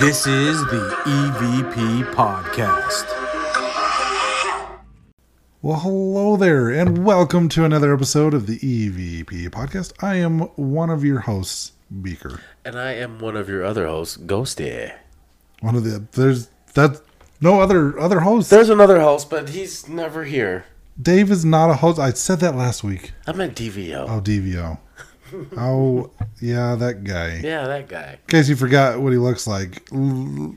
This is the EVP Podcast. Well, hello there, and welcome to another episode of the EVP Podcast. I am one of your hosts, Beaker. And I am one of your other hosts, Ghosty. There's no other host. There's another host, but he's never here. Dave is not a host. I said that last week. I meant DVO. Oh, DVO. Oh, yeah, that guy. Yeah, that guy. In case you forgot what he looks like,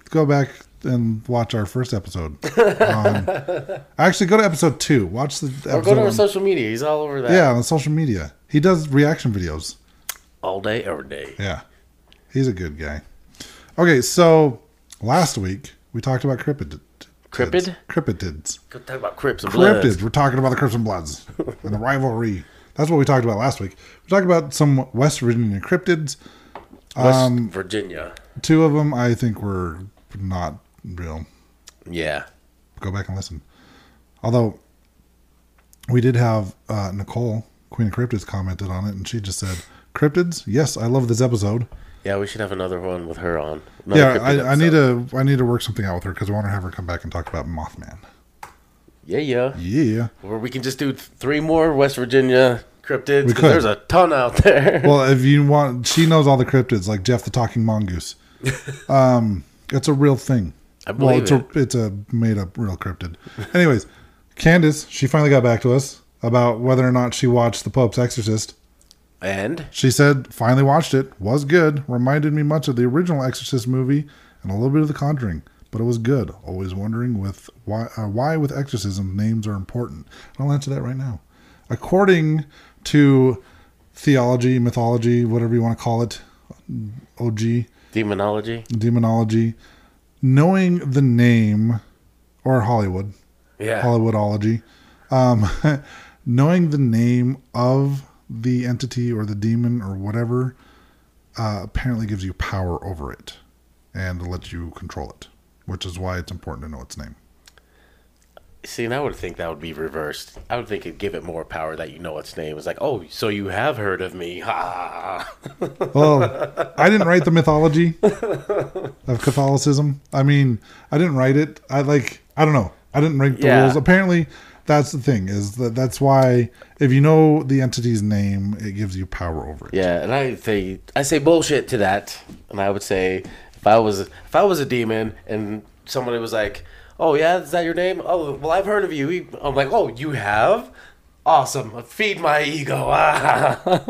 go back and watch our first episode. Actually, go to episode 2. Watch the episode. Or go to our social media. He's all over that. Yeah, on social media. He does reaction videos. All day, every day. Yeah. He's a good guy. Okay, so last week we talked about cryptids. Cryptids. Go talk about Crips and Bloods. Cryptids. We're talking about the Crips and Bloods and the rivalry. That's what we talked about last week. We talked about some West Virginia cryptids. West Virginia. Two of them I think were not real. Yeah. Go back and listen. Although, we did have Nicole, Queen of Cryptids, commented on it, and she just said, "Cryptids? Yes, I love this episode." Yeah, we should have another one with her on. I need to work something out with her because I want to have her come back and talk about Mothman. Yeah. Or we can just do 3 more West Virginia cryptids because there's a ton out there. Well, if you want, she knows all the cryptids, like Jeff the Talking Mongoose. It's a real thing. It's a made-up real cryptid. Anyways, Candace, she finally got back to us about whether or not she watched The Pope's Exorcist. And? She said, finally watched it, was good, reminded me much of the original Exorcist movie and a little bit of The Conjuring. But it was good. Always wondering why with exorcism names are important. I'll answer that right now. According to theology, mythology, whatever you want to call it, OG. Demonology. Knowing the name, or Hollywood. Yeah. Hollywoodology. Knowing the name of the entity or the demon or whatever apparently gives you power over it and lets you control it. Which is why it's important to know its name. See, and I would think that would be reversed. I would think it'd give it more power that you know its name. It's like, oh, so you have heard of me. Ha. Well, I didn't write the mythology of Catholicism. I mean, I didn't write it. I don't know. I didn't write the rules. Apparently, that's the thing. That's why if you know the entity's name, it gives you power over it. Yeah, and I say bullshit to that. And I would say... If I was a demon and somebody was like, "Oh yeah, is that your name? Oh well, I've heard of you." I'm like, "Oh, you have? Awesome! Feed my ego." Ah.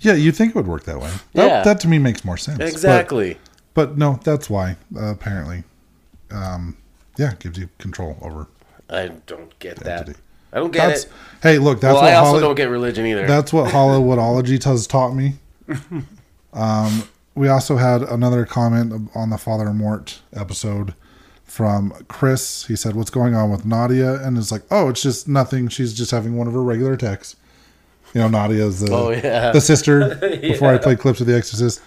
Yeah, you think it would work that way? That to me makes more sense. Exactly. But no, that's why apparently, it gives you control over. I don't get that. Entity. I don't get it. Hey, look, I also don't get religion either. That's what Hollywoodology has taught me. We also had another comment on the Father Mort episode from Chris. He said, "What's going on with Nadia?" And it's like, "Oh, it's just nothing. She's just having one of her regular attacks." You know, Nadia is the sister before I played clips of The Exorcist.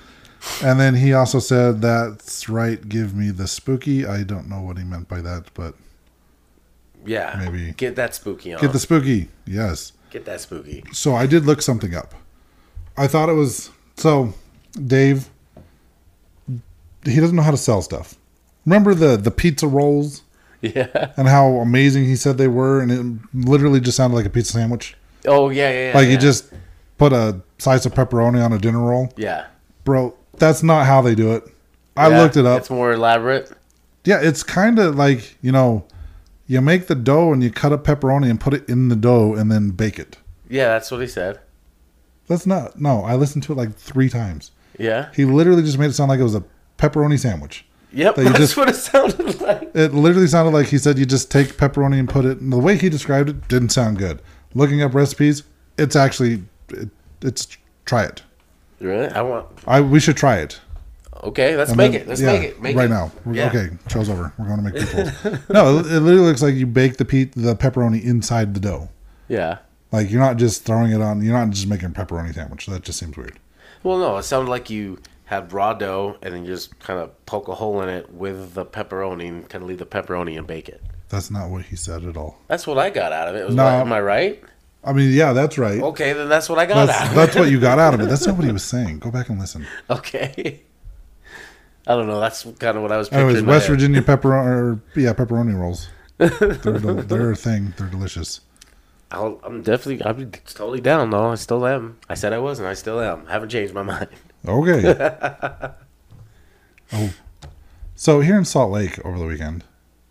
And then he also said, "That's right. Give me the spooky." I don't know what he meant by that, but yeah, maybe get that spooky on. Get the spooky. Yes. Get that spooky. So I did look something up. I thought it was so Dave. He doesn't know how to sell stuff. Remember the pizza rolls? Yeah. And how amazing he said they were, and it literally just sounded like a pizza sandwich. Oh, yeah. Like you just put a slice of pepperoni on a dinner roll. Yeah. Bro, that's not how they do it. I looked it up. It's more elaborate. Yeah, it's kind of like, you know, you make the dough and you cut up pepperoni and put it in the dough and then bake it. Yeah, that's what he said. That's not... No, I listened to it like 3 times. Yeah? He literally just made it sound like it was a pepperoni sandwich. Yep, that's what it sounded like. It literally sounded like he said you just take pepperoni and put it... And the way he described it didn't sound good. Looking up recipes, it's actually... Try it. Really? We should try it. Okay, let's make it. Make right it. Now. Yeah. Okay, show's over. We're going to make people. No, it literally looks like you bake the pepperoni inside the dough. Yeah. Like, you're not just throwing it on... You're not just making a pepperoni sandwich. That just seems weird. Well, no, it sounded like you... Have raw dough, and then just kind of poke a hole in it with the pepperoni and kind of leave the pepperoni and bake it. That's not what he said at all. That's what I got out of it. Am I right? I mean, yeah, that's right. Okay, then that's what I got out of it. That's what you got out of it. That's not what he was saying. Go back and listen. Okay. I don't know. That's kind of what I was picturing. Anyways, West Virginia pepperoni rolls. They're a thing. They're delicious. I'll be totally down, though. I still am. I said I was, and I still am. I haven't changed my mind. Okay. Oh. So here in Salt Lake over the weekend,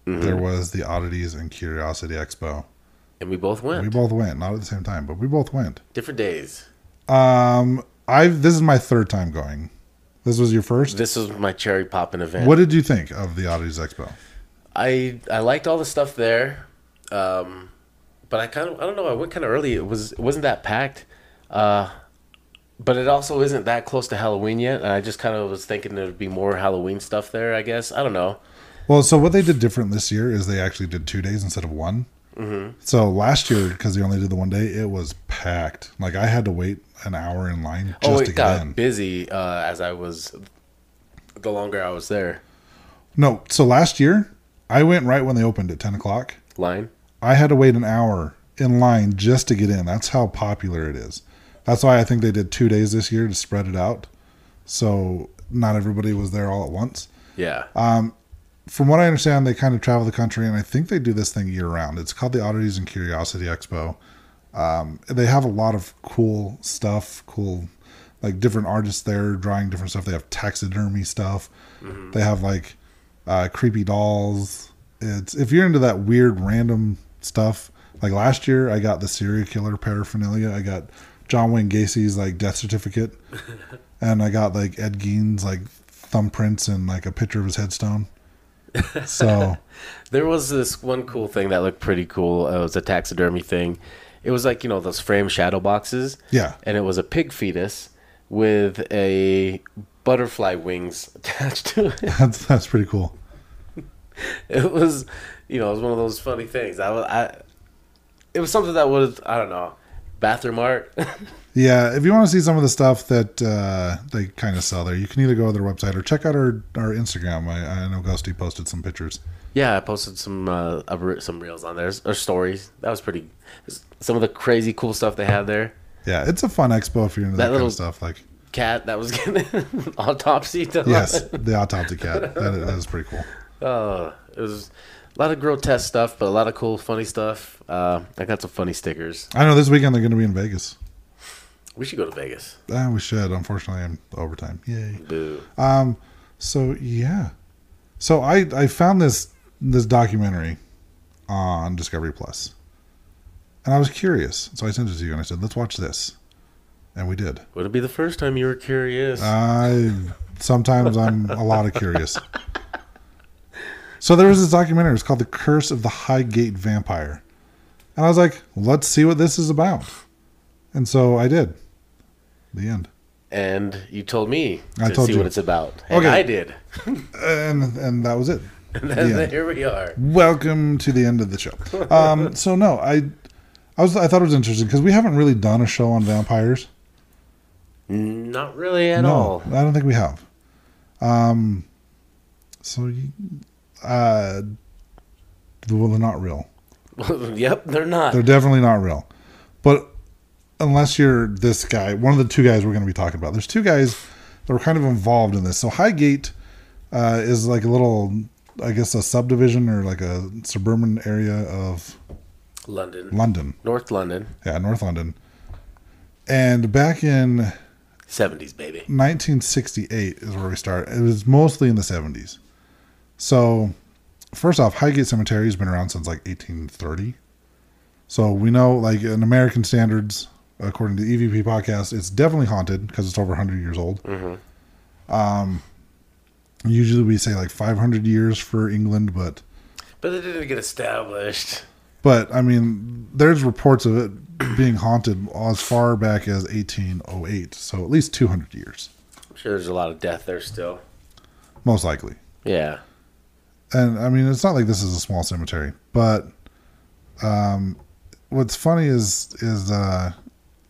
there was the Oddities and Curiosity Expo. And we both went. Not at the same time, but we both went. Different days. This is my third time going. This was your first? This was my cherry popping event. What did you think of the Oddities Expo? I liked all the stuff there. But I went kind of early. It wasn't that packed. But it also isn't that close to Halloween yet. And I just kind of was thinking there would be more Halloween stuff there, I guess. I don't know. Well, so what they did different this year is they actually did 2 days instead of one. Mm-hmm. So last year, because they only did the one day, it was packed. Like, I had to wait an hour in line just to get in. It got busy the longer I was there. No, so last year, I went right when they opened at 10 o'clock. Line? I had to wait an hour in line just to get in. That's how popular it is. That's why I think they did 2 days this year to spread it out. So not everybody was there all at once. Yeah. From what I understand, they kind of travel the country, and I think they do this thing year-round. It's called the Oddities and Curiosity Expo. They have a lot of cool stuff, like, different artists there drawing different stuff. They have taxidermy stuff. Mm-hmm. They have, like, creepy dolls. If you're into that weird, random stuff, like last year, I got the serial killer paraphernalia. I got John Wayne Gacy's, like, death certificate, and I got, like, Ed Gein's, like, thumbprints and, like, a picture of his headstone. So there was this one cool thing that looked pretty cool. It was a taxidermy thing. It was like, those frame shadow boxes. Yeah. And it was a pig fetus with a butterfly wings attached to it. That's pretty cool. It was, it was one of those funny things. It was something that was, I don't know, bathroom art. Yeah. If you want to see some of the stuff that they kind of sell there, you can either go to their website or check out our Instagram. I know Ghosty posted some pictures. Yeah, I posted some reels on there, or stories. That was pretty. Some of the crazy cool stuff they had there. Yeah, it's a fun expo if you're into that kind of stuff. Like cat that was getting autopsy done. Yes, the autopsy cat. That was pretty cool. It was a lot of grotesque stuff, but a lot of cool, funny stuff. I got some funny stickers. I know this weekend they're going to be in Vegas. We should go to Vegas. We should. Unfortunately, I'm overtime. Yay. Boo. So, yeah. So, I found this documentary on Discovery Plus. And I was curious. So, I sent it to you and I said, let's watch this. And we did. Would it be the first time you were curious? Sometimes I'm a lot of curious. So, there was this documentary. It was called The Curse of the Highgate Vampire. And I was like, let's see what this is about. And so I did. The end. And you told me to see what it's about. And okay. I did. and that was it. And then here we are. Welcome to the end of the show. So no, I thought it was interesting because we haven't really done a show on vampires. Not really at all. I don't think we have. Well, they're not real. Yep, they're not. They're definitely not real. But unless you're this guy, one of the two guys we're going to be talking about. There's two guys that were kind of involved in this. So Highgate is like a little, I guess, a subdivision or like a suburban area of London. North London. Yeah, North London. And back in 70s, baby. 1968 is where we start. It was mostly in the 70s. So first off, Highgate Cemetery has been around since like 1830. So we know, like, in American standards, according to the EVP Podcast, it's definitely haunted because it's over 100 years old. Mm-hmm. Usually we say like 500 years for England, but it didn't get established. But I mean, there's reports of it being haunted as far back as 1808, so at least 200 years. I'm sure there's a lot of death there still. Most likely. Yeah. And I mean, it's not like this is a small cemetery, but what's funny is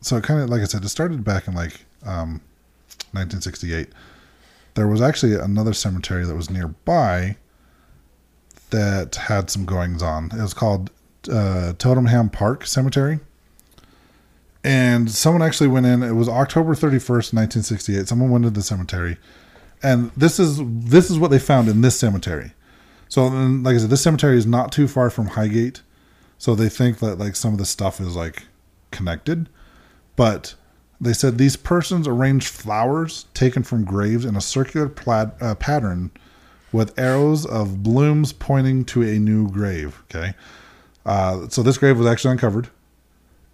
so it kind of, like I said, it started back in like 1968. There was actually another cemetery that was nearby that had some goings on. It was called Tottenham Park Cemetery. And someone actually went in. It was October 31st, 1968. Someone went to the cemetery And this is what they found in this cemetery. So, like I said, this cemetery is not too far from Highgate, so they think that like some of the stuff is like connected. But they said these persons arranged flowers taken from graves in a circular pattern with arrows of blooms pointing to a new grave. Okay, so this grave was actually uncovered,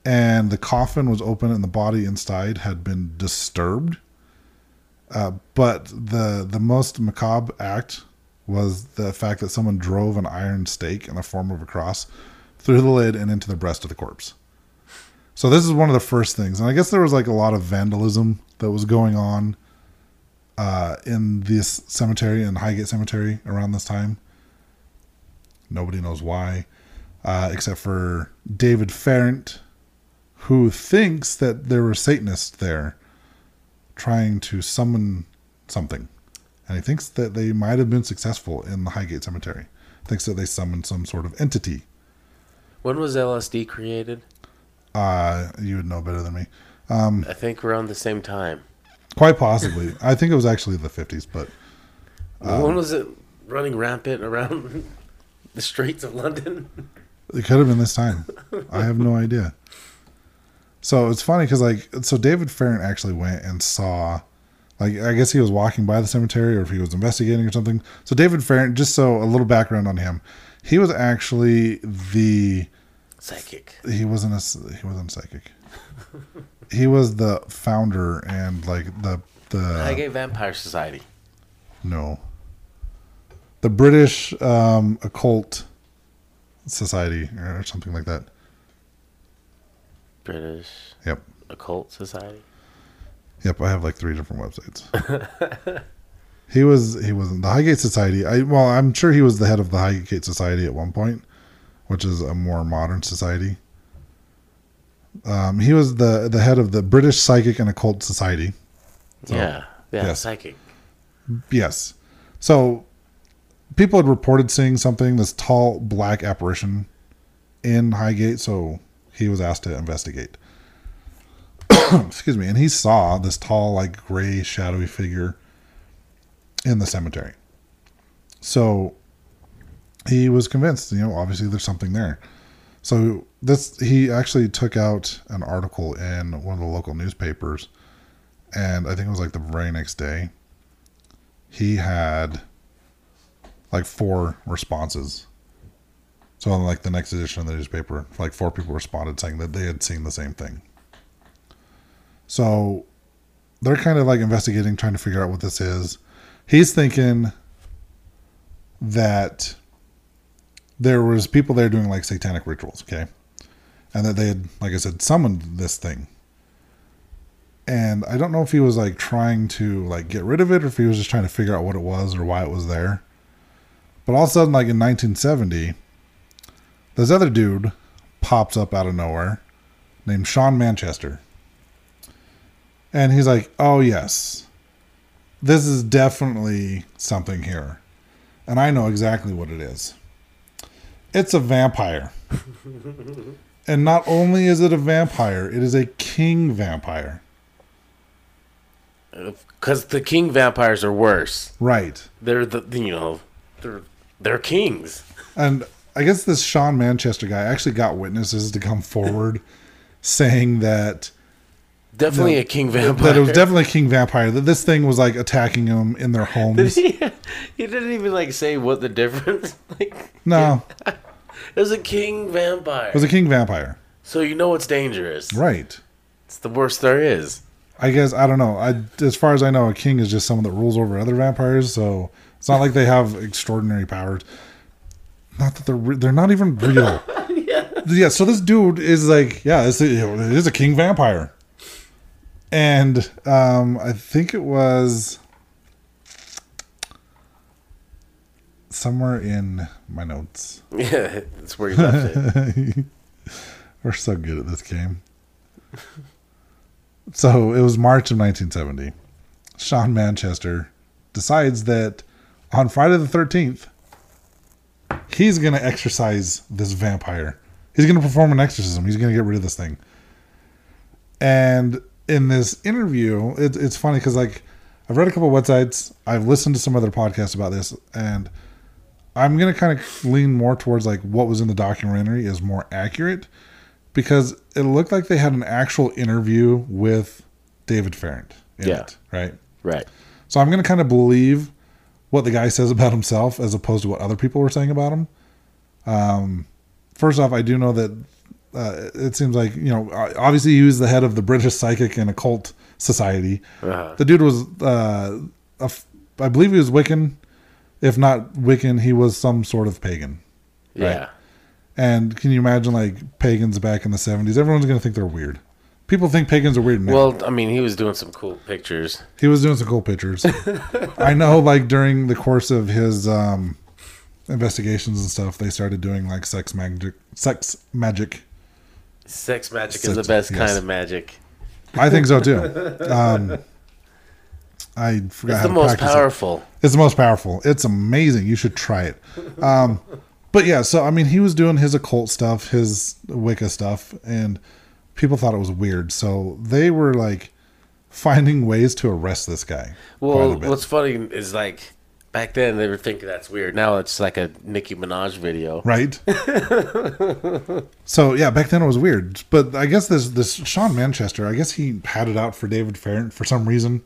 and the coffin was open, and the body inside had been disturbed. But the most macabre act was the fact that someone drove an iron stake in the form of a cross through the lid and into the breast of the corpse. So this is one of the first things. And I guess there was like a lot of vandalism that was going on in this cemetery, in Highgate Cemetery, around this time. Nobody knows why, except for David Farrant, who thinks that there were Satanists there trying to summon something. And he thinks that they might have been successful in the Highgate Cemetery. Thinks that they summoned some sort of entity. When was LSD created? You would know better than me. I think around the same time. Quite possibly. I think it was actually the 50s, but... when was it running rampant around the streets of London? It could have been this time. I have no idea. So it's funny because, like, so David Farrant actually went and saw, like, I guess he was walking by the cemetery or if he was investigating or something. So David Farrant, just so a little background on him, he was actually the... psychic. He wasn't psychic. He was the founder and, like, the Highgate Vampire Society. No. The British Occult Society or something like that. British Occult Society. Yep, I have like 3 different websites. He wasn't the Highgate Society. I'm sure he was the head of the Highgate Society at one point, which is a more modern society. He was the head of the British Psychic and Occult Society. So, yeah, yes. Psychic. Yes. So people had reported seeing something, this tall black apparition in Highgate, so he was asked to investigate. Excuse me. And he saw this tall, like, gray, shadowy figure in the cemetery. So he was convinced, obviously there's something there. So he actually took out an article in one of the local newspapers. And I think it was like the very next day. He had like 4 responses. So on like the next edition of the newspaper, like 4 people responded saying that they had seen the same thing. So they're kind of like investigating, trying to figure out what this is. He's thinking that there was people there doing like satanic rituals, okay? And that they had, like I said, summoned this thing. And I don't know if he was like trying to like get rid of it or if he was just trying to figure out what it was or why it was there. But all of a sudden, like in 1970... this other dude pops up out of nowhere named Sean Manchester. And he's like, oh, yes, this is definitely something here. And I know exactly what it is. It's a vampire. And not only is it a vampire, it is a king vampire. Because the king vampires are worse. Right. They're, they're kings. And I guess this Sean Manchester guy actually got witnesses to come forward saying that... definitely a king vampire. That it was definitely a king vampire. That this thing was, like, attacking them in their homes. He didn't even, like, say what the difference... like, no. It was a king vampire. It was a king vampire. So you know it's dangerous. Right. It's the worst there is. I guess, I don't know. As far as I know, a king is just someone that rules over other vampires, so it's not like they have extraordinary powers. Not that they're not even real. Yeah. So this dude is like, it is a king vampire, and I think it was somewhere in my notes. Yeah, that's where you left it. We're so good at this game. So it was March of 1970. Sean Manchester decides that on Friday the 13th. He's going to exorcise this vampire. He's going to perform an exorcism. He's going to get rid of this thing. And in this interview, it's funny because, like, I've read a couple of websites. I've listened to some other podcasts about this, and I'm going to kind of lean more towards like what was in the documentary is more accurate, because it looked like they had an actual interview with David Farrant in it, right? Right. So I'm going to kind of believe what the guy says about himself as opposed to what other people were saying about him. First off, I do know that it seems like, you know, obviously he was the head of the British Psychic and Occult Society. Uh-huh. The dude was, I believe he was Wiccan. If not Wiccan, he was some sort of pagan. Right? Yeah. And can you imagine like pagans back in the 70s? Everyone's going to think they're weird. People think pagans are weird now. Well, I mean, he was doing some cool pictures. I know, like during the course of his investigations and stuff, they started doing like sex magic. Sex magic is the best kind of magic. I think so too. I forgot. It's the most powerful. It's the most powerful. It's amazing. You should try it. But yeah, so I mean, he was doing his occult stuff, his Wicca stuff, and people thought it was weird. So they were like finding ways to arrest this guy. Well, what's funny is like back then they were thinking that's weird. Now it's like a Nicki Minaj video. Right. So yeah, back then it was weird. But I guess this Sean Manchester, I guess he had it out for David Farrant for some reason.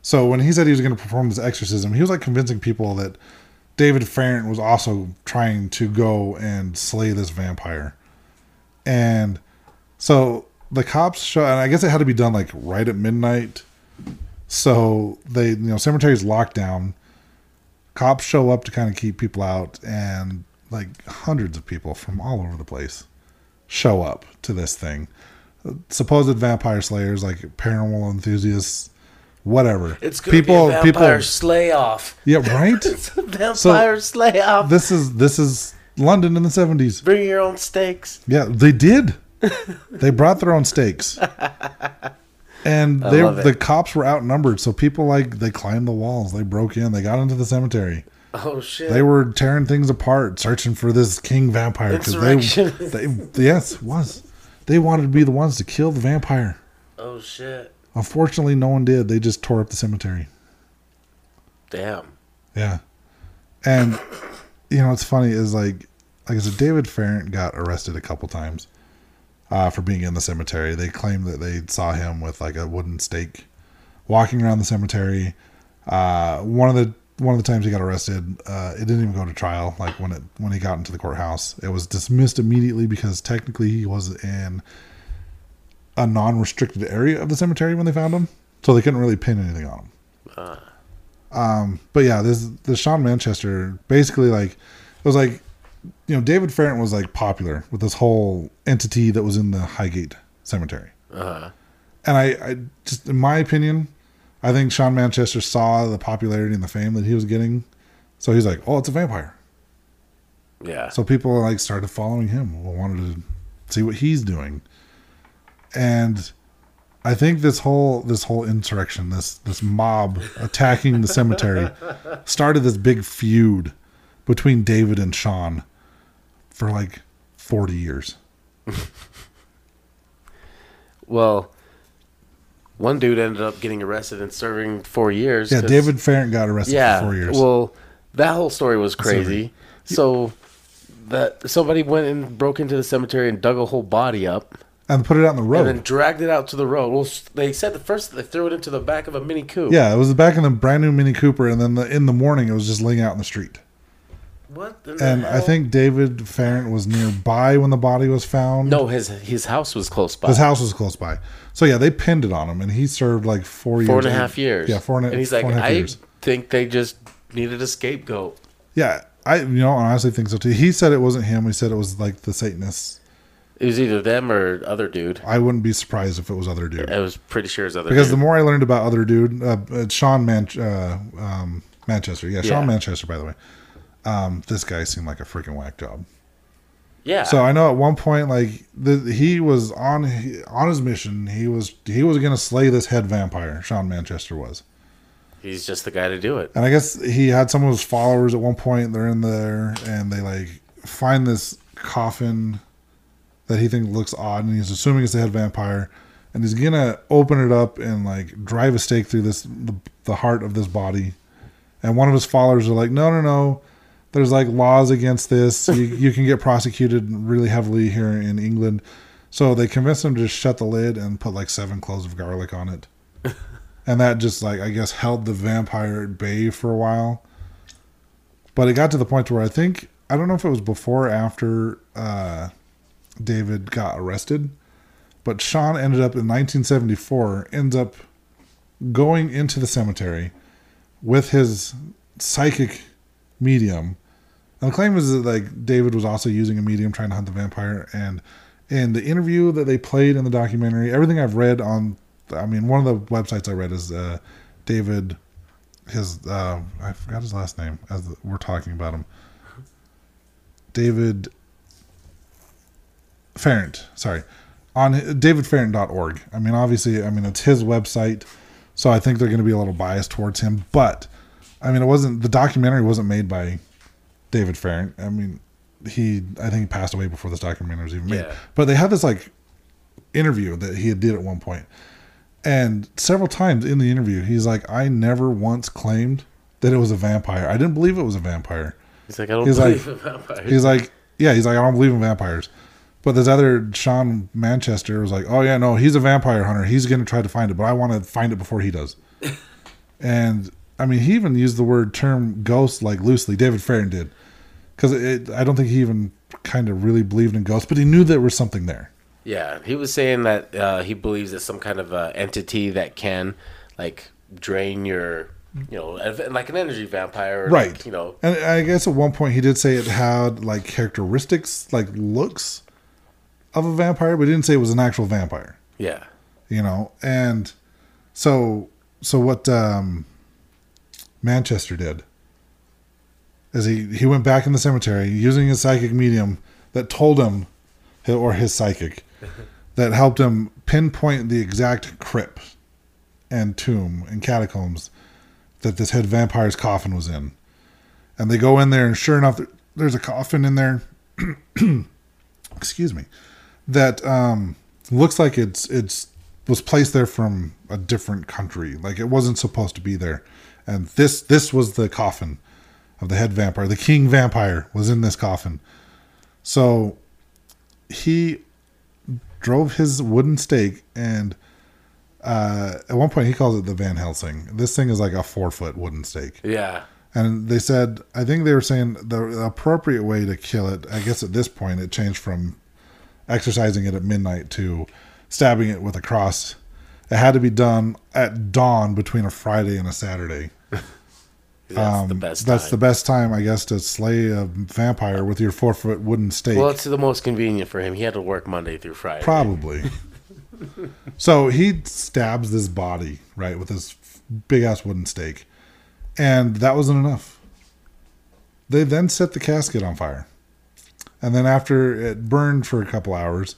So when he said he was going to perform this exorcism, he was like convincing people that David Farrant was also trying to go and slay this vampire. And so the cops show, and I guess it had to be done like right at midnight. So they, you know, cemetery's locked down. Cops show up to kind of keep people out, and like hundreds of people from all over the place show up to this thing. Supposed vampire slayers, like paranormal enthusiasts, whatever. It's going to be a vampire slay off. Yeah, right? It's a vampire slay off. This is London in the 70s. Bring your own stakes. Yeah, they did. They brought their own stakes, and the cops were outnumbered. So people like they climbed the walls, they broke in, they got into the cemetery. Oh shit! They were tearing things apart, searching for this king vampire. Insurrection. They wanted to be the ones to kill the vampire. Oh shit! Unfortunately, no one did. They just tore up the cemetery. Damn. Yeah, and you know what's funny is like I said, David Farrant got arrested a couple times. For being in the cemetery. They claimed that they saw him with like a wooden stake walking around the cemetery. One of the times he got arrested, it didn't even go to trial. Like when he got into the courthouse, it was dismissed immediately because technically he was in a non-restricted area of the cemetery when they found him. So they couldn't really pin anything on him. But yeah, the Sean Manchester basically like, it was like, you know, David Farrant was like popular with this whole entity that was in the Highgate Cemetery. Uh-huh. And I just, in my opinion, I think Sean Manchester saw the popularity and the fame that he was getting. So he's like, oh, it's a vampire. Yeah. So people like started following him. Wanted to see what he's doing. And I think this whole insurrection, this mob attacking the cemetery started this big feud between David and Sean for like 40 years. Well, one dude ended up getting arrested and serving 4 years. Yeah, David Farrant got arrested for 4 years. Well, that whole story was crazy. So that somebody went and broke into the cemetery and dug a whole body up. And put it out on the road. And then dragged it out to the road. Well, they said the first they threw it into the back of a Mini Cooper. Yeah, it was the back of the brand new Mini Cooper. And then in the morning, it was just laying out in the street. What the and hell? I think David Farrant was nearby when the body was found. No, his house was close by. His house was close by. So, yeah, they pinned it on him, and he served like 4 years. 4.5 years. Yeah, four and a half years. I think they just needed a scapegoat. Yeah, I honestly think so, too. He said it wasn't him. He said it was like the Satanists. It was either them or other dude. I wouldn't be surprised if it was other dude. I was pretty sure it was other dude. Because the more I learned about other dude, Sean Manchester. Yeah, Sean Manchester, by the way. This guy seemed like a freaking whack job. Yeah. So I know at one point, like he was on his mission. He was going to slay this head vampire. Sean Manchester was. He's just the guy to do it. And I guess he had some of his followers at one point. They're in there and they like find this coffin that he thinks looks odd, and he's assuming it's a head vampire. and he's gonna open it up and like drive a stake through the heart of this body. And one of his followers are like, no, there's like laws against this. You can get prosecuted really heavily here in England. So they convinced him to just shut the lid and put like 7 cloves of garlic on it. And that just like, I guess, held the vampire at bay for a while. But it got to the point where I think, I don't know if it was before or after David got arrested, but Sean ended up in 1974, ends up going into the cemetery with his psychic medium. And the claim is that like David was also using a medium trying to hunt the vampire. And in the interview that they played in the documentary, everything I've read on, I mean, one of the websites I read is David, his, I forgot his last name as we're talking about him. David Farrant, sorry, on davidfarrant.org. I mean, obviously, I mean, it's his website, so I think they're going to be a little biased towards him. But I mean, the documentary wasn't made by David Farrant. I mean, I think he passed away before this documentary was even made. Yeah. But they had this like interview that he did at one point, and several times in the interview, he's like, "I never once claimed that it was a vampire. I didn't believe it was a vampire." He's like, "I don't believe in vampires." He's like, "I don't believe in vampires." But this other Sean Manchester was like, "Oh yeah, no, he's a vampire hunter. He's going to try to find it, but I want to find it before he does." And I mean, he even used the term ghost like loosely. David Farrant did, because I don't think he even kind of really believed in ghosts, but he knew there was something there. Yeah, he was saying that he believes that some kind of entity that can like drain your, you know, like an energy vampire, or right? Like, you know, and I guess at one point he did say it had like characteristics, like looks of a vampire, but he didn't say it was an actual vampire. Yeah. You know, and so what Manchester did is he went back in the cemetery using his psychic medium that told him, or his psychic, that helped him pinpoint the exact crypt and tomb and catacombs that this head vampire's coffin was in. And they go in there, and sure enough, there's a coffin in there. Excuse me. That looks like it's was placed there from a different country. Like it wasn't supposed to be there. And this was the coffin of the head vampire. The king vampire was in this coffin. So he drove his wooden stake, and at one point he calls it the Van Helsing. This thing is like a 4-foot wooden stake. Yeah. And they said, I think they were saying the appropriate way to kill it, I guess at this point it changed from exercising it at midnight to stabbing it with a cross. It had to be done at dawn between a Friday and a Saturday. That's the best time, I guess, to slay a vampire with your 4-foot wooden stake. Well, it's the most convenient for him. He had to work Monday through Friday. Probably. So he stabs this body, right, with his big-ass wooden stake. And that wasn't enough. They then set the casket on fire. And then after it burned for a couple hours,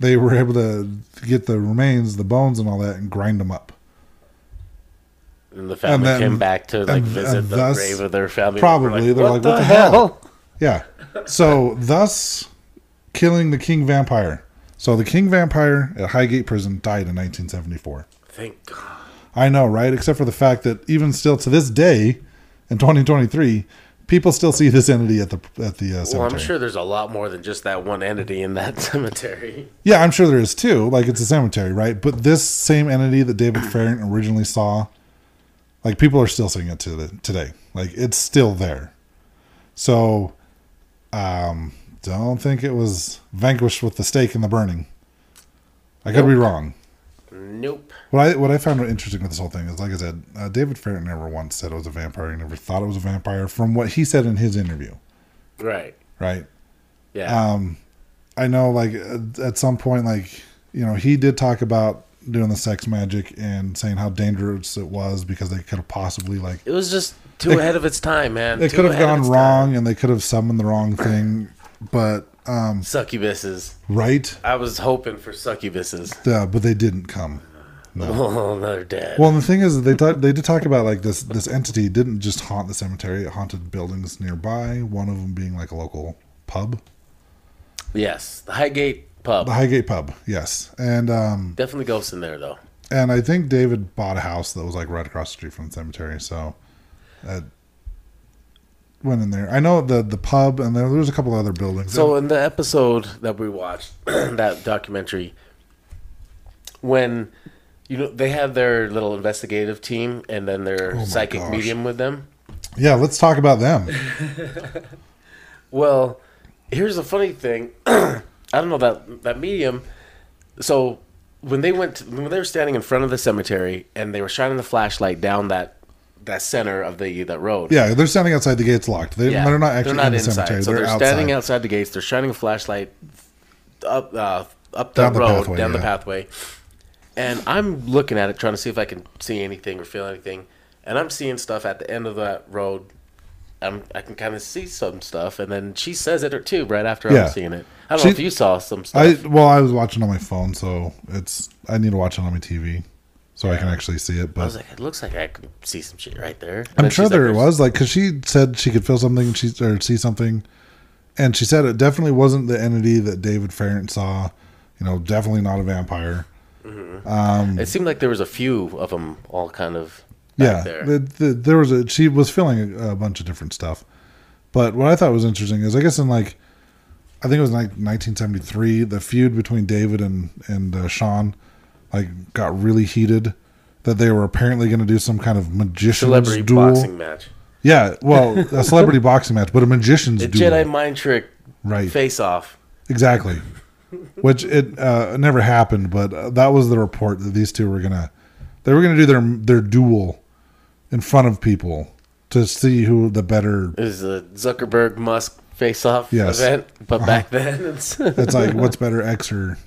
they were able to get the remains, the bones and all that, and grind them up. And the family came back to like visit the grave of their family. Probably. They're like, what the hell? Yeah. So thus killing the king vampire. So the king vampire at Highgate Prison died in 1974. Thank God. I know, right? Except for the fact that even still to this day, in 2023... people still see this entity at the cemetery. Well, I'm sure there's a lot more than just that one entity in that cemetery. Yeah, I'm sure there is too. Like, it's a cemetery, right? But this same entity that David Farrant originally saw, like, people are still seeing it today. Like, it's still there. So, don't think it was vanquished with the stake and the burning. I could be wrong. Nope. What I found interesting with this whole thing is, like I said, David Farrant never once said it was a vampire. He never thought it was a vampire from what he said in his interview. Right. Yeah. I know, like, at some point, like, you know, he did talk about doing the sex magic and saying how dangerous it was because they could have possibly, like... It was just too ahead of its time, man. It could have gone wrong and they could have summoned the wrong thing, but... succubuses. Right? I was hoping for succubuses. Yeah, but they didn't come. No. Oh, they're dead. Well, the thing is, they did talk about, like, this entity didn't just haunt the cemetery. It haunted buildings nearby, one of them being, like, a local pub. Yes. The Highgate pub. The Highgate pub, yes. And definitely ghosts in there, though. And I think David bought a house that was like right across the street from the cemetery, so that went in there. I know the pub, and there was a couple other buildings. So in the episode that we watched, that documentary, when they had their little investigative team and then their psychic medium with them. Yeah, let's talk about them. Well, here's the funny thing. I don't know that medium. So when they were standing in front of the cemetery and they were shining the flashlight down that center of that road. Yeah, they're standing outside the gates locked. They're not actually in the cemetery. So they're standing outside the gates. They're shining a flashlight up the road, down the pathway. And I'm looking at it, trying to see if I can see anything or feel anything. And I'm seeing stuff at the end of that road. I can kind of see some stuff, and then she says it too right after I'm seeing it. I don't know if you saw some stuff. I was watching on my phone, so I need to watch it on my TV so I can actually see it. But I was like, it looks like I could see some shit right there. And I'm sure there was, because she said she could feel something or see something, and she said it definitely wasn't the entity that David Farrant saw. Definitely not a vampire. Mm-hmm. It seemed like there was a few of them all kind of. Yeah, there. She was filling a bunch of different stuff. But what I thought was interesting is, I guess I think it was like 1973, the feud between David and Sean, got really heated, that they were apparently going to do some kind of magician's duel. Boxing match. Yeah, well, a celebrity boxing match, but a magician's duel. Jedi mind trick face-off. Exactly. Which it never happened, but that was the report that these two were going to... They were going to do their duel in front of people to see who the better... It was a Zuckerberg-Musk face-off event, but back then... It's like, what's better, X or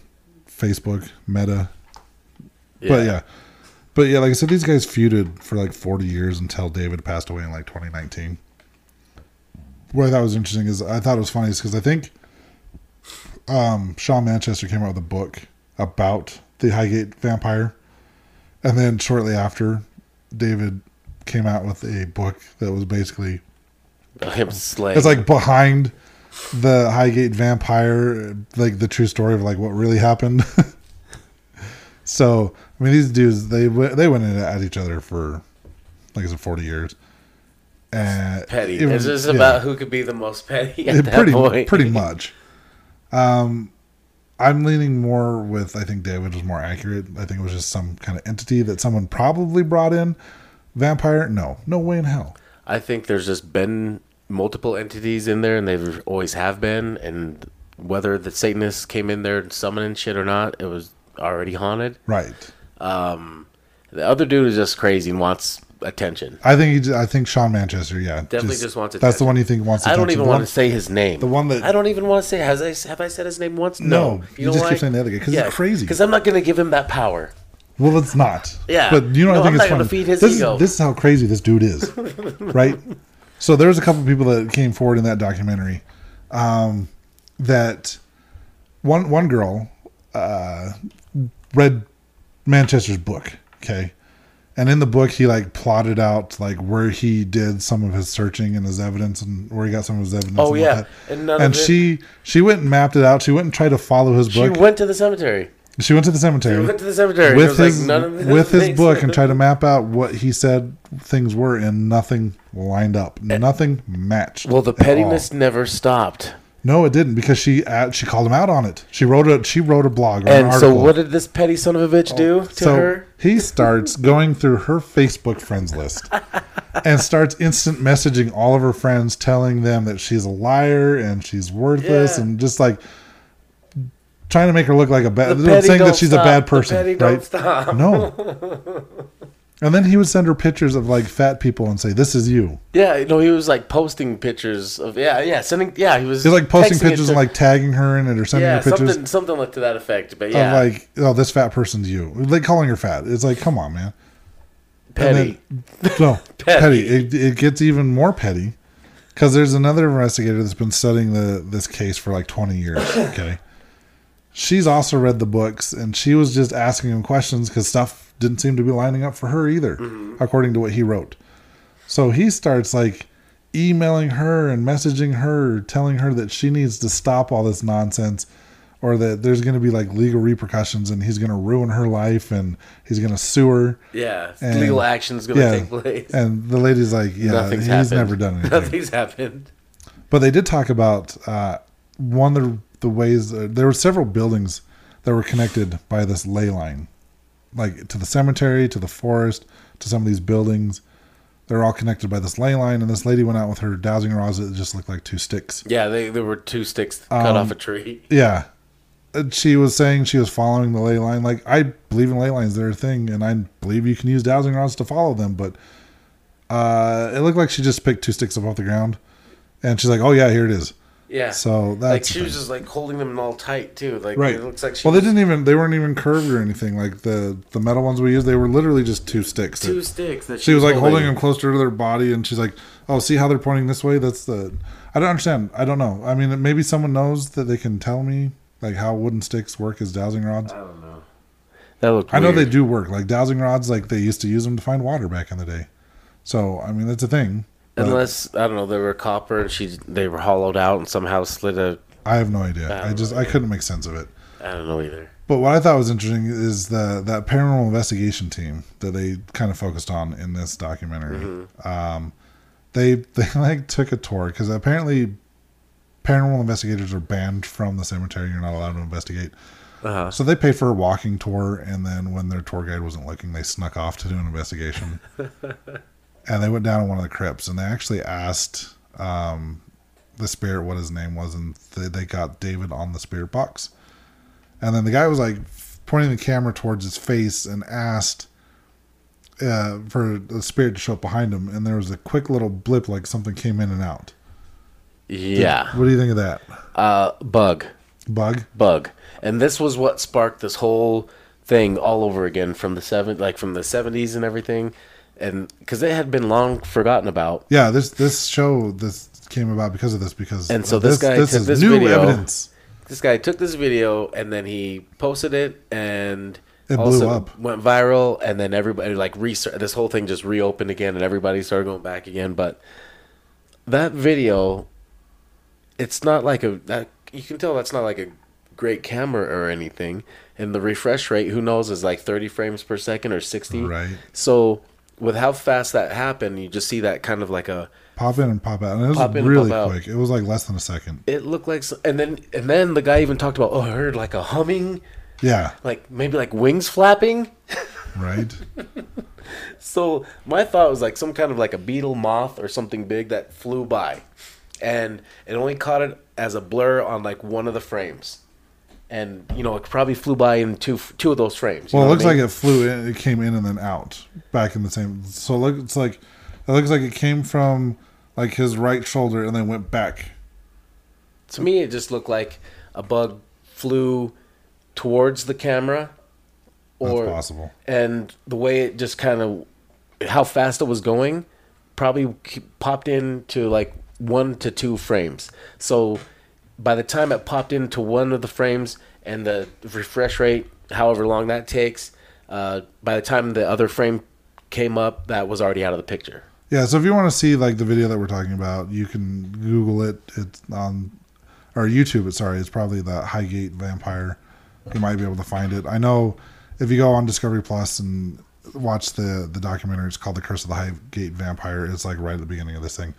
Facebook, Meta? Yeah. But yeah, like I said, these guys feuded for 40 years until David passed away in 2019. What I thought was interesting is, I thought it was funny, is because I think Sean Manchester came out with a book about the Highgate Vampire. And then shortly after, David came out with a book that was basically... It's behind the Highgate Vampire, the true story of what really happened. So, I mean, these dudes, they went at each other for, 40 years. Petty. It's just about who could be the most petty at that point. Pretty much. I'm leaning more with, I think David was more accurate. I think it was just some kind of entity that someone probably brought in. Vampire? No way in hell. I think there's just been multiple entities in there, and they always have been. And whether the Satanists came in there summoning shit or not, it was already haunted. Right. The other dude is just crazy and wants attention. I think Sean Manchester, definitely just wants attention. That's the one you think wants attention. I don't even want to say his name. The one that I don't even want to say. Have I said his name once? No. You just keep saying the other guy because it's crazy. Because I'm not going to give him that power. Well, it's not. Yeah. But I think it's funny. Feed his ego. This is how crazy this dude is, right? So there's a couple people that came forward in that documentary. That one girl read Manchester's book. Okay. And in the book, he plotted out where he did some of his searching and his evidence, and where he got some of his evidence. Oh yeah, and she went and mapped it out. She went and tried to follow his book. She went to the cemetery. With his book and tried to map out what he said things were, and nothing lined up. Nothing matched. Well, the pettiness never stopped. No, it didn't, because she called him out on it. She wrote a blog or an article. And so what did this petty son of a bitch do to her? He starts going through her Facebook friends list and starts instant messaging all of her friends, telling them that she's a liar and she's worthless and just trying to make her look like a bad... Saying that she's a bad person. The petty don't stop. No. And then he would send her pictures of fat people and say, "This is you." Yeah, he was posting pictures of sending. Yeah, he was. He was posting pictures and tagging her in it or sending her pictures, something to that effect. But of oh, this fat person's you. Calling her fat. It's come on, man. Petty. Petty. It gets even more petty because there's another investigator that's been studying this case for 20 years. Okay, she's also read the books, and she was just asking him questions because stuff didn't seem to be lining up for her either, according to what he wrote. So he starts emailing her and messaging her, telling her that she needs to stop all this nonsense, or that there's going to be like legal repercussions and he's going to ruin her life and he's going to sue her. Yeah. And legal action is going to take place. And the lady's like, yeah, nothing's happened. Never done anything. Nothing's happened. But they did talk about one of the ways there were several buildings that were connected by this ley line, like to the cemetery, to the forest, to some of these buildings. They're all connected by this ley line, and this lady went out with her dowsing rods that just looked like two sticks. Yeah, there were two sticks cut off a tree. Yeah. She was saying she was following the ley line. Like, I believe in ley lines. They're a thing, and I believe you can use dowsing rods to follow them, but it looked like she just picked two sticks up off the ground, and she's like, oh, yeah, here it is. Yeah. So that's like she was just like holding them all tight too. Like right. It looks like she they weren't even curved or anything. Like the metal ones we used, they were literally just two sticks. Two sticks that she was like holding them closer to their body, and she's like, "Oh, see how they're pointing this way? That's the I don't understand. I don't know. I mean, maybe someone knows that they can tell me like how wooden sticks work as dowsing rods. I don't know. That looked weird. I know they do work. Like dowsing rods, like they used to use them to find water back in the day. So, I mean, that's a thing. Unless, I don't know, they were copper and they were hollowed out and somehow slid a... I have no idea. I couldn't make sense of it. I don't know either. But what I thought was interesting is that paranormal investigation team that they kind of focused on in this documentary. Mm-hmm. They like took a tour because apparently paranormal investigators are banned from the cemetery. You're not allowed to investigate. Uh-huh. So they paid for a walking tour, and then when their tour guide wasn't looking, they snuck off to do an investigation. And they went down in one of the crypts, and they actually asked the spirit what his name was, and they got David on the spirit box. And then the guy was like pointing the camera towards his face and asked for the spirit to show up behind him. And there was a quick little blip, like something came in and out. Yeah. What do you think of that? Bug. And this was what sparked this whole thing all over again from the 70s and everything. And because it had been long forgotten about, this came about because of this. Because this guy took this video. This guy took this video and then he posted it, and it blew up, went viral, and then everybody this whole thing just reopened again, and everybody started going back again. But that video, it's not like you can tell that's not like a great camera or anything, and the refresh rate, who knows, is like 30 frames per second or 60. Right. So. With how fast that happened, you just see that kind of like a pop in and pop out, and it was really quick. It was like less than a second. It looked like, and then the guy even talked about, I heard like a humming, like maybe like wings flapping, right? So my thought was like some kind of like a beetle moth or something big that flew by, and it only caught it as a blur on like one of the frames. And, it probably flew by in two of those frames. Well, it looks like it flew in, it came in and then out back in the same. So it looks like it came from like his right shoulder and then went back. To me, it just looked like a bug flew towards the camera. That's possible. And the way it just kind of, how fast it was going, probably popped into like 1 to 2 frames. So... by the time it popped into one of the frames and the refresh rate, however long that takes, by the time the other frame came up, that was already out of the picture. Yeah, so if you want to see like the video that we're talking about, you can Google it. It's on or YouTube. It's probably the Highgate Vampire. You might be able to find it. I know if you go on Discovery Plus and watch the documentary, it's called The Curse of the Highgate Vampire. It's like right at the beginning of this thing.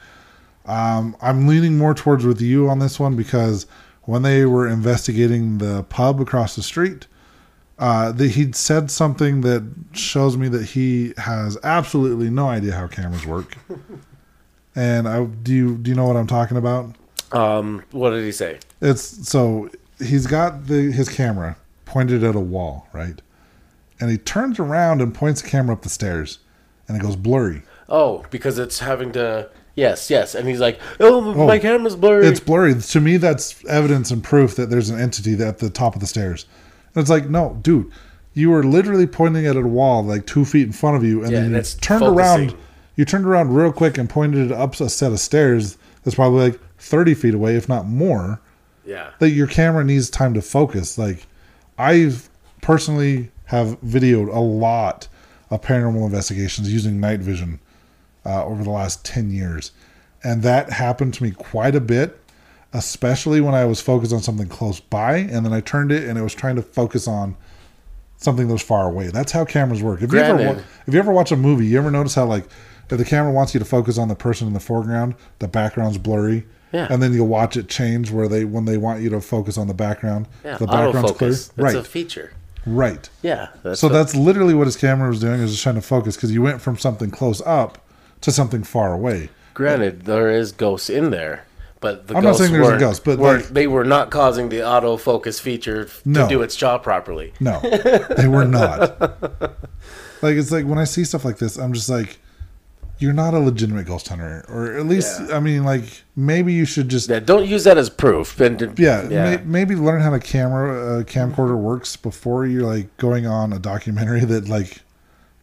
I'm leaning more towards with you on this one because when they were investigating the pub across the street, he'd said something that shows me that he has absolutely no idea how cameras work. And do you know what I'm talking about? What did he say? He's got his camera pointed at a wall, right? And he turns around and points the camera up the stairs, and it goes blurry. Oh, because it's having to. Yes. And he's like, my camera's blurry. It's blurry. To me, that's evidence and proof that there's an entity at the top of the stairs. And it's like, no, dude, you were literally pointing at a wall like 2 feet in front of you. And then you turned around real quick and pointed it up a set of stairs that's probably like 30 feet away, if not more. Yeah. That your camera needs time to focus. Like, I personally have videoed a lot of paranormal investigations using night vision. Over the last 10 years. And that happened to me quite a bit. especially when I was focused on something close by, and then I turned it and it was trying to focus on something that was far away. That's how cameras work. If you ever watch a movie, you ever notice how, like, if the camera wants you to focus on the person in the foreground, the background's blurry. Yeah. And then you'll watch it change when they want you to focus on the background. Yeah. The background's clear. That's right. A feature. Right. Yeah. That's literally what his camera was doing, is just trying to focus, because you went from something close up to something far away. Granted, there is ghosts in there, but the ghosts weren't, they were not causing the autofocus feature to do its job properly. No, they were not. Like, it's like when I see stuff like this, I'm just like, you're not a legitimate ghost hunter, or at least, I mean, like, maybe you should just don't use that as proof. And, maybe learn how the camcorder works before you're, like, going on a documentary that, like,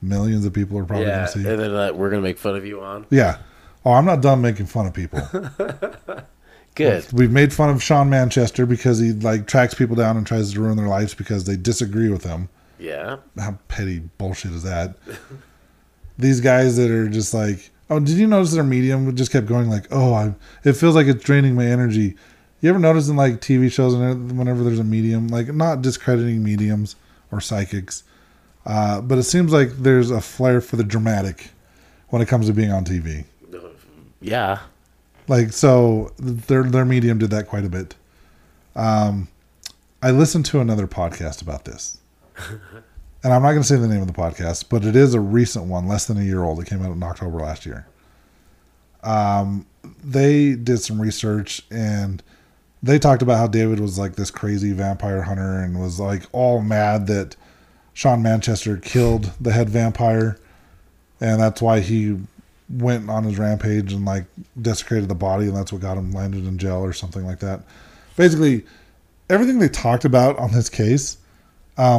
millions of people are probably going to see. And then we're going to make fun of you on. Yeah. Oh, I'm not done making fun of people. Good. We've made fun of Sean Manchester because he, like, tracks people down and tries to ruin their lives because they disagree with him. Yeah. How petty bullshit is that? These guys that are just like, oh, did you notice their medium just kept going like, oh, it feels like it's draining my energy. You ever notice in, like, TV shows and whenever there's a medium, like, not discrediting mediums or psychics, but it seems like there's a flair for the dramatic when it comes to being on TV. Yeah. Like, so their medium did that quite a bit. I listened to another podcast about this. And I'm not going to say the name of the podcast, but it is a recent one, less than a year old. It came out in October last year. They did some research, and they talked about how David was, like, this crazy vampire hunter and was, like, all mad that Sean Manchester killed the head vampire. And that's why he went on his rampage and, like, desecrated the body. And that's what got him landed in jail or something like that. Basically, everything they talked about on this case, I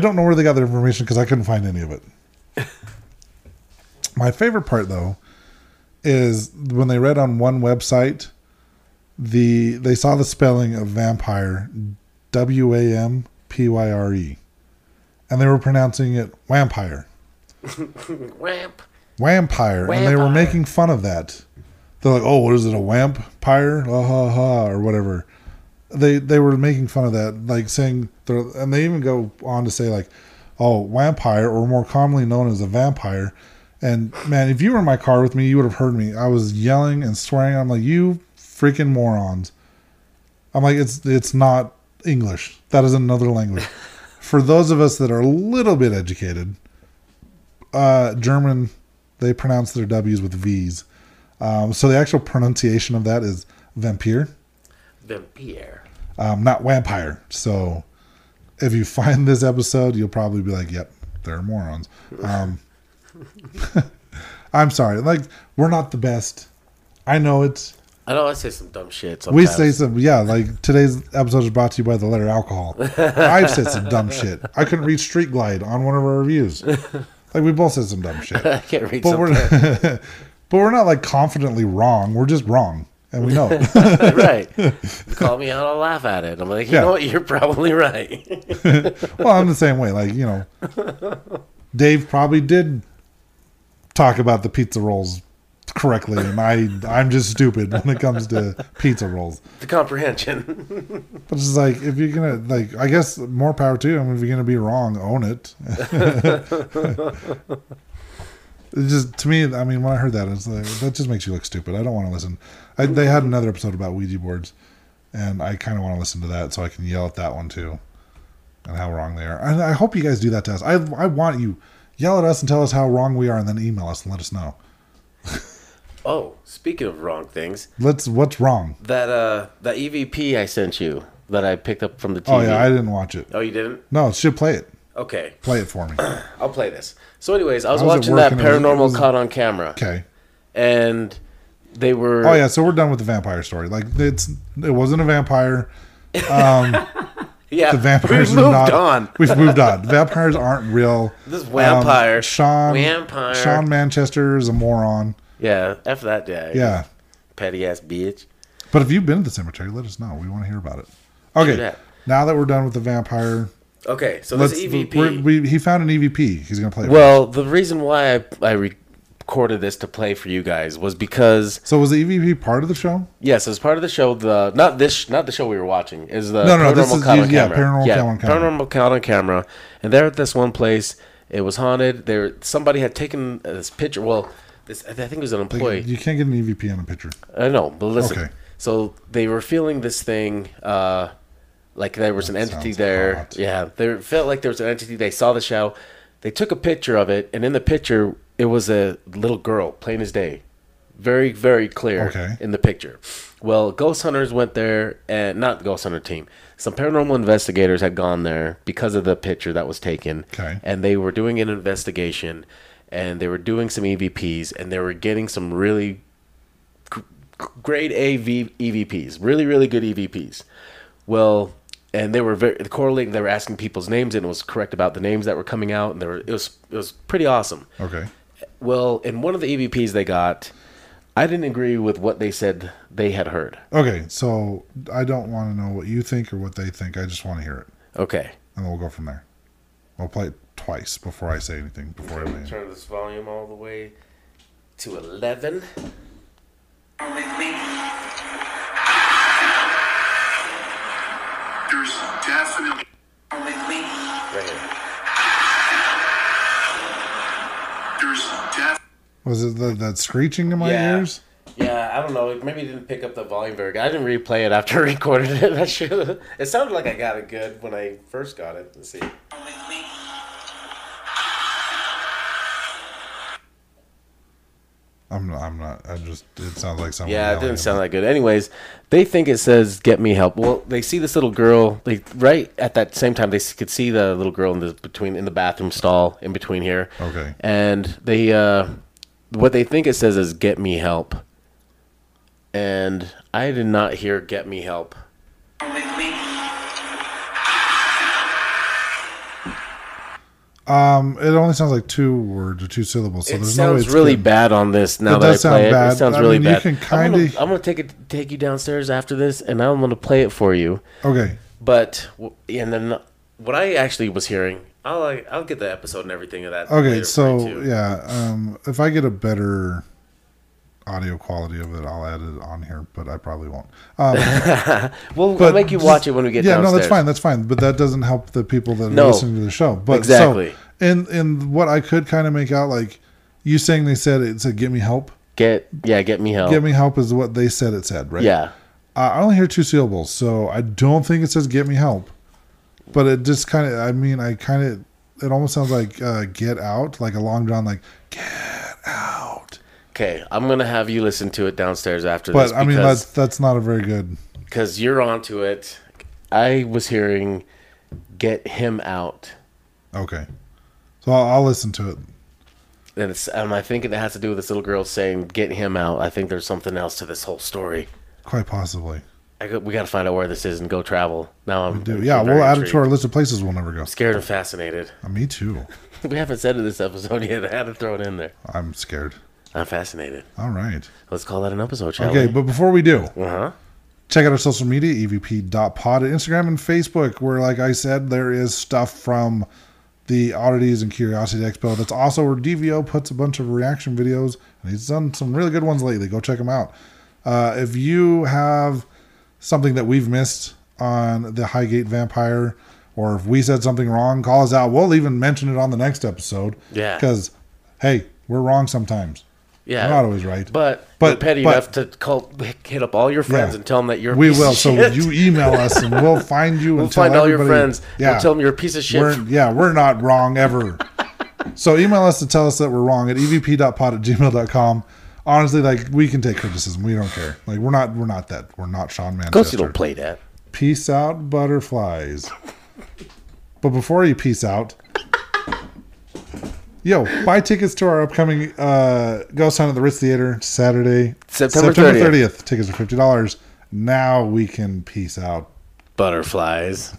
don't know where they got their information, because I couldn't find any of it. My favorite part, though, is when they read on one website, they saw the spelling of vampire, W-A-M-P-Y-R-E, and they were pronouncing it vampire. Vampire. And they were making fun of that. They're like, oh, what is it, a vampire? Ha ha ha, or whatever. They were making fun of that, like, saying, and they even go on to say, like, oh, vampire, or more commonly known as a vampire. And, man, if you were in my car with me, you would have heard me. I was yelling and swearing. I'm like, you freaking morons. I'm like, it's not English. That is another language. For those of us that are a little bit educated, German, they pronounce their W's with V's. So the actual pronunciation of that is vampire. Vampire. Not vampire. So if you find this episode, you'll probably be like, yep, they're morons. I'm sorry. Like, we're not the best. I know it's... I know I say some dumb shit sometimes. We say some... Yeah, like, today's episode is brought to you by the letter alcohol. I've said some dumb shit. I couldn't read Street Glide on one of our reviews. Like, we both said some dumb shit. I can't read something. But we're not, like, confidently wrong. We're just wrong. And we know it. Right. You call me out, I'll laugh at it. I'm like, you know what? You're probably right. Well, I'm the same way. Like, you know, Dave probably did talk about the pizza rolls correctly, and I'm just stupid when it comes to pizza rolls. The comprehension. But it's like, if you're going to, like, I guess more power to you. I mean, if you're going to be wrong, own it. It just, to me, I mean, when I heard that, it's like, that just makes you look stupid. I don't want to listen. They had another episode about Ouija boards, and I kind of want to listen to that so I can yell at that one too, and how wrong they are. And I hope you guys do that to us. I want you yell at us and tell us how wrong we are, and then email us and let us know. Oh, speaking of wrong things, what's wrong? That EVP I sent you that I picked up from the TV. Oh yeah, I didn't watch it. Oh, you didn't? No, it should play it. Okay. Play it for me. I'll play this. So anyways, I was watching that paranormal caught on camera. Okay. And they were... Oh, yeah. So we're done with the vampire story. Like, it wasn't a vampire. Yeah. The vampires are not... We've moved on. Vampires aren't real. This is vampire. Sean Manchester is a moron. Yeah. F that guy. Yeah. Petty ass bitch. But if you've been to the cemetery, let us know. We want to hear about it. Okay. Yeah. Now that we're done with the vampire... Okay, so this EVP... He found an EVP. He's going to play it. Well, the reason why I recorded this to play for you guys was because. So was the EVP part of the show? Yes, it was part of the show. The not the show we were watching is the paranormal count on camera. And they're at this one place. It was haunted. There, somebody had taken this picture. Well, I think it was an employee. You can't get an EVP on a picture. I know, but listen. Okay. So they were feeling this thing. Like there was an entity there. Hot. Yeah, they felt like there was an entity. They saw the show. They took a picture of it, and in the picture, it was a little girl, plain as day. Very, very clear in the picture. Well, ghost hunters went there, and not the ghost hunter team. Some paranormal investigators had gone there because of the picture that was taken. Okay. And they were doing an investigation, and they were doing some EVPs, and they were getting some really grade A EVPs, really, really good EVPs. Well, and they were very correlating. They were asking people's names, and it was correct about the names that were coming out, and it was pretty awesome. Okay. Well, in one of the EVPs they got, I didn't agree with what they said they had heard. Okay, so I don't want to know what you think or what they think. I just want to hear it. Okay. And then we'll go from there. I'll play it twice before I say anything. Before I turn this volume all the way to 11. There's definitely Was it that screeching in my ears? Yeah, I don't know. Maybe it didn't pick up the volume very good. I didn't replay it after I recorded it. It sounded like I got it good when I first got it. Let's see. It sounds like something. Yeah, it didn't sound that good. Anyways, they think it says, "Get me help." Well, they see this little girl. Right at that same time, they could see the little girl in the bathroom stall in between here. Okay. And they, what they think it says is, "Get me help." And I did not hear "Get me help." It only sounds like two words or two syllables. So it sounds really bad on this now that I play it. It sounds really bad. I'm going to take you downstairs after this, and I'm going to play it for you. Okay. But, and then what I actually was hearing, I'll get the episode and everything of that. Okay, so, yeah. If I get a better audio quality of it, I'll add it on here, but I probably won't. We'll make you watch it when we get downstairs. No, that's fine. But that doesn't help the people that are listening to the show. But exactly. So, and what I could kind of make out, like you saying they said it said, "Get me help." Get me help. Get me help is what they said it said, right? Yeah. I only hear two syllables, so I don't think it says "Get me help." But it just kind of, it almost sounds like "Get out," like a long drawn, like "Get out." Okay, I'm going to have you listen to it downstairs after this. But, that's not a very good... Because you're onto it. I was hearing, "Get him out." Okay. So I'll listen to it. And I think it has to do with this little girl saying, "Get him out." I think there's something else to this whole story. Quite possibly. We got to find out where this is and go travel. Now we do. Yeah, we'll add it to our list of places we'll never go. Scared and fascinated. Me too. We haven't said it this episode yet. I had to throw it in there. I'm scared. I'm fascinated. All right. Let's call that an episode, shall we? Okay, but before we do, check out our social media, evp.pod at Instagram and Facebook, where, like I said, there is stuff from the Oddities and Curiosity Expo. That's also where DVO puts a bunch of reaction videos, and he's done some really good ones lately. Go check them out. If you have something that we've missed on the Highgate Vampire, or if we said something wrong, call us out. We'll even mention it on the next episode. Yeah. Because, hey, we're wrong sometimes. Yeah, we're not always right, but petty enough to hit up all your friends and tell them that you're. A piece of shit. So you email us and we'll find you. We'll find all your friends. Yeah, we'll tell them you're a piece of shit. We're not wrong ever. So email us to tell us that we're wrong at evp.pod@gmail.com. Honestly, we can take criticism. We don't care. We're not that. We're not Sean Manchester. Ghosty don't play that. Peace out, butterflies. But before you peace out. Yo, buy tickets to our upcoming Ghost Hunt at the Ritz Theater Saturday, September 30th. Tickets are $50. Now we can peace out. Butterflies.